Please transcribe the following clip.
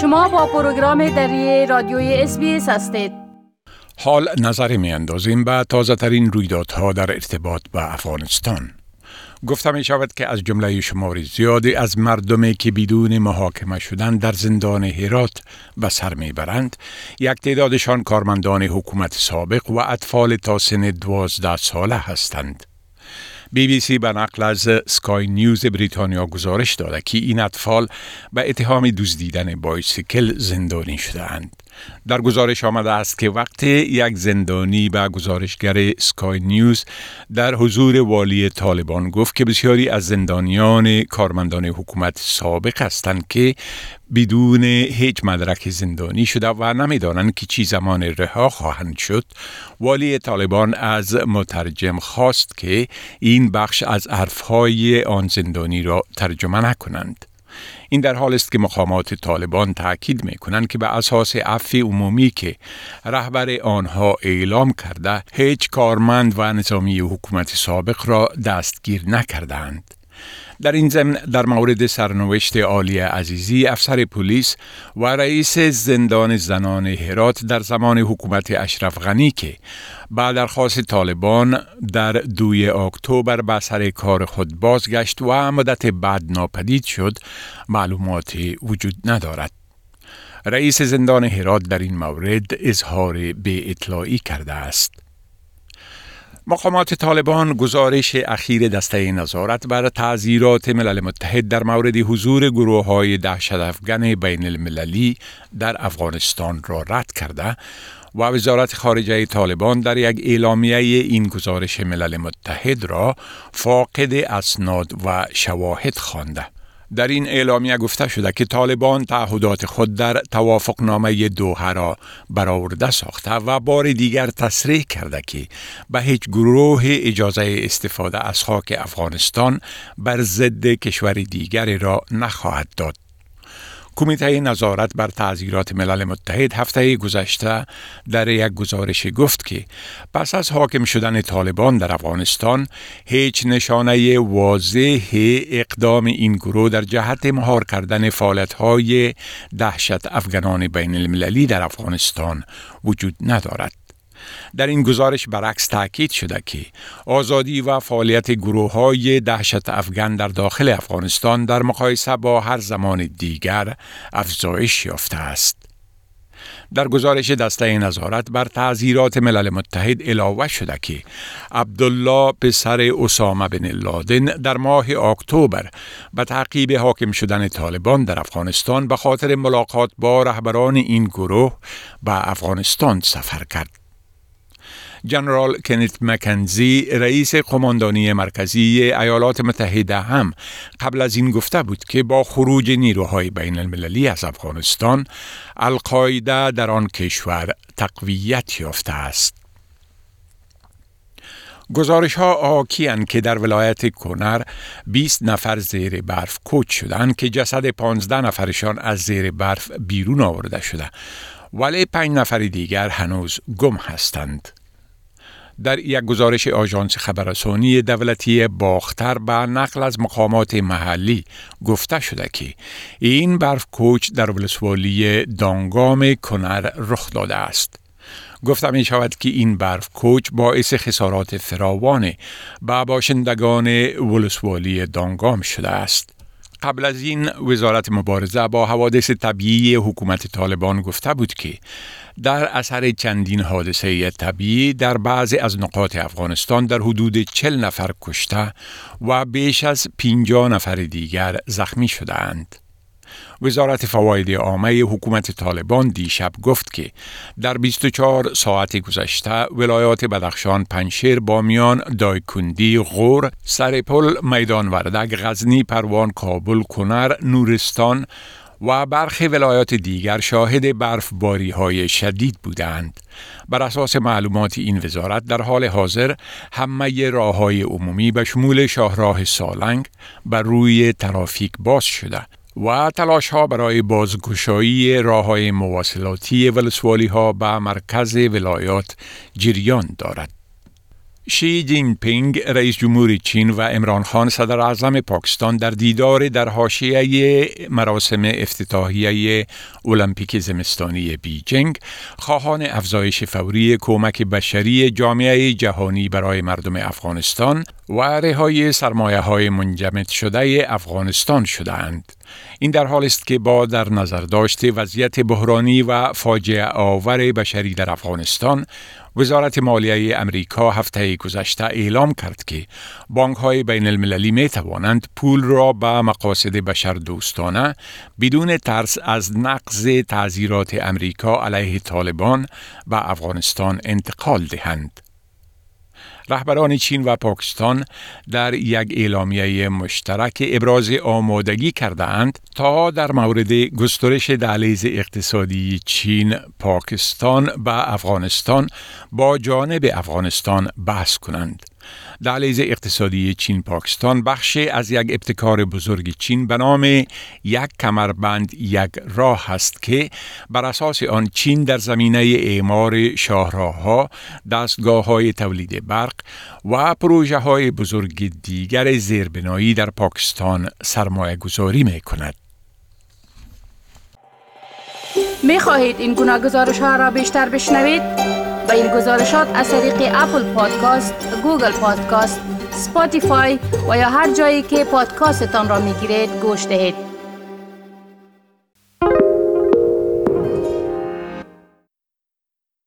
شما با پروگرام دری رادیوی SBS هستید. حال نظری می‌اندازیم به تازه‌ترین رویدادها در ارتباط با افغانستان. گفته می شود که از جمله شماری زیادی از مردمی که بدون محاکمه شدن در زندان هرات به سر می برند، یک تعدادشان کارمندان حکومت سابق و اطفال تا سن 12 ساله هستند. BBC به نقل از سکای نیوز بریتانیا گزارش داده که این اطفال به اتهام دزدیدن بایسیکل زندانی شده اند. در گزارش آمده است که وقتی یک زندانی به گزارشگر سکای نیوز در حضور والی طالبان گفت که بسیاری از زندانیان کارمندان حکومت سابق هستند که بدون هیچ مدرک زندانی شده و نمی‌دانند که چه زمان رها خواهند شد، والی طالبان از مترجم خواست که این بخش از حرف‌های آن زندانی را ترجمه نکنند. این در حال است که مقامات طالبان تأکید می‌کنند که به اساس عفو عمومی که رهبر آنها اعلام کرده، هیچ کارمند و نظامی حکومت سابق را دستگیر نکردند. در این ضمن در مورد سرنوشت آلیا عزیزی، افسر پلیس و رئیس زندان زنان هرات در زمان حکومت اشرف غنی که با درخواست طالبان در 2 اکتبر به سر کار خود بازگشت و مدت بعد ناپدید شد، معلوماتی وجود ندارد. رئیس زندان هرات در این مورد اظهار بی اطلاعی کرده است. مقامات طالبان گزارش اخیر دسته نظارت بر تعزیرات ملل متحد در مورد حضور گروه‌های دهشت‌افکن بین المللی در افغانستان را رد کرده و وزارت خارجه طالبان در یک اعلامیه این گزارش ملل متحد را فاقد اسناد و شواهد خوانده. در این اعلامیه گفته شده که طالبان تعهدات خود در توافقنامه دوحه را برآورده ساخته و بار دیگر تصریح کرده که به هیچ گروه اجازه استفاده از خاک افغانستان بر ضد کشور دیگری را نخواهد داد. کمیته نظارت بر تعزیرات ملل متحد هفته گذشته در یک گزارش گفت که پس از حاکم شدن طالبان در افغانستان هیچ نشانه واضح اقدام این گروه در جهت مهار کردن فعالیت‌های دهشت افغانان بین المللی در افغانستان وجود ندارد. در این گزارش برعکس تأکید شده که آزادی و فعالیت گروه‌های دهشت افغان در داخل افغانستان در مقایسه با هر زمان دیگر افزایش یافته است. در گزارش دسته نظارت بر تعزیرات ملل متحد علاوه شده که عبدالله پسر اسامه بن لادن در ماه اکتبر به تعقیب حاکم شدن طالبان در افغانستان به خاطر ملاقات با رهبران این گروه به افغانستان سفر کرد. جنرال کنت مکنزی رئیس قماندانی مرکزی ایالات متحده هم قبل از این گفته بود که با خروج نیروهای بین المللی از افغانستان، القاعده در آن کشور تقویت یافته است. گزارش ها آکیان که در ولایت کنر 20 نفر زیر برف کوچ شدند که جسد 15 نفرشان از زیر برف بیرون آورده شده، ولی 5 نفر دیگر هنوز گم هستند. در یک گزارش آژانس خبررسانی دولتی باختر به نقل از مقامات محلی گفته شده که این برف کوچ در ولسوالی دانگام کنر رخ داده است. گفته می شود که این برف کوچ باعث خسارات فراوان به باشندگان ولسوالی دانگام شده است. قبل از این وزارت مبارزه با حوادث طبیعی حکومت طالبان گفته بود که در اثر چندین حادثه طبیعی در بعضی از نقاط افغانستان در حدود 40 نفر کشته و بیش از 50 نفر دیگر زخمی شدند. وزارت فواید عامه حکومت طالبان دیشب گفت که در 24 ساعت گذشته ولایات بدخشان، پنشیر، بامیان، دایکندی، غور، سرپل، میدان وردک، غزنی، پروان، کابل، کنر، نورستان و برخی ولایات دیگر شاهد برفباری‌های شدید بودند. بر اساس معلومات این وزارت در حال حاضر همه راه‌های عمومی به شمول شاهراه سالنگ بر روی ترافیک باز شده و تلاش‌ها برای بازگشایی راه‌های مواصلاتی ولسوالی‌ها به مرکز ولایات جریان دارد. شی جین پینگ رئیس جمهور چین و عمران خان صدر اعظم پاکستان در دیدار در حاشیه مراسم افتتاحیه المپیک زمستانی بیجینگ خواهان افزایش فوری کمک بشری جامعه جهانی برای مردم افغانستان و رهایی سرمایه‌های منجمد شده افغانستان شدند. این در حالی است که با در نظر داشت وضعیت بحرانی و فاجعه آور بشری در افغانستان، وزارت مالیه امریکا هفته گذشته اعلام کرد که بانک‌های بین المللی می توانند پول را به مقاصد بشردوستانه بدون ترس از نقض تعزیرات امریکا علیه طالبان به افغانستان انتقال دهند. رهبران چین و پاکستان در یک اعلامیه مشترک ابراز آمادگی کرده اند تا در مورد گسترش دهلیز اقتصادی چین پاکستان به افغانستان با جانب افغانستان بحث کنند. دهلیز اقتصادی چین پاکستان بخشی از یک ابتکار بزرگ چین به نام یک کمربند یک راه است که بر اساس آن چین در زمینه اعمار شاهراه‌ها، دستگاه‌های تولید برق و پروژه‌های بزرگ دیگر زیربنایی در پاکستان سرمایه‌گذاری می‌کند. می‌خواهید این گونه گزارش‌ها را بیشتر بشنوید؟ با این گزارشات از طریق اپل پادکاست، گوگل پادکاست، اسپاتیفای و یا هر جایی که پادکاستتان را میگیرید گوش دهید.